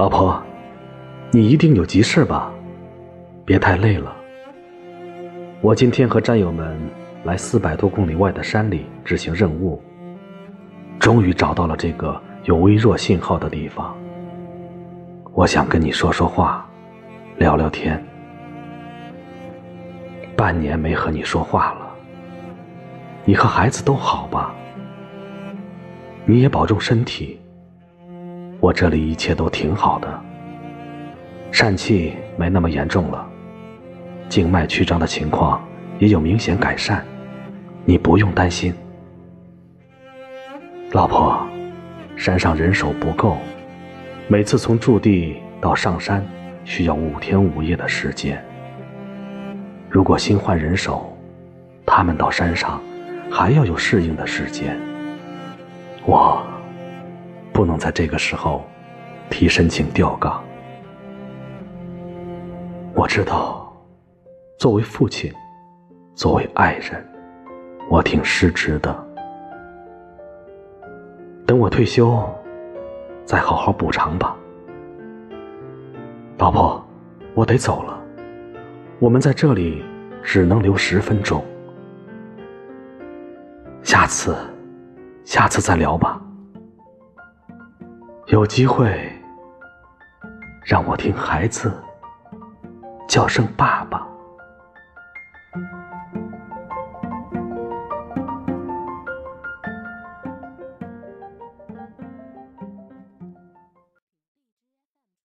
老婆，你一定有急事吧？别太累了。我今天和战友们来400多公里外的山里执行任务，终于找到了这个有微弱信号的地方。我想跟你说说话，聊聊天。半年没和你说话了，你和孩子都好吧？你也保重身体。我这里一切都挺好的，疝气没那么严重了，静脉曲张的情况也有明显改善，你不用担心。老婆，山上人手不够，每次从驻地到上山需要5天5夜的时间，如果新换人手，他们到山上还要有适应的时间，我不能在这个时候提申请调岗。我知道，作为父亲，作为爱人，我挺失职的。等我退休，再好好补偿吧。老婆，我得走了，我们在这里只能留10分钟。下次再聊吧。有机会，让我听孩子叫声爸爸。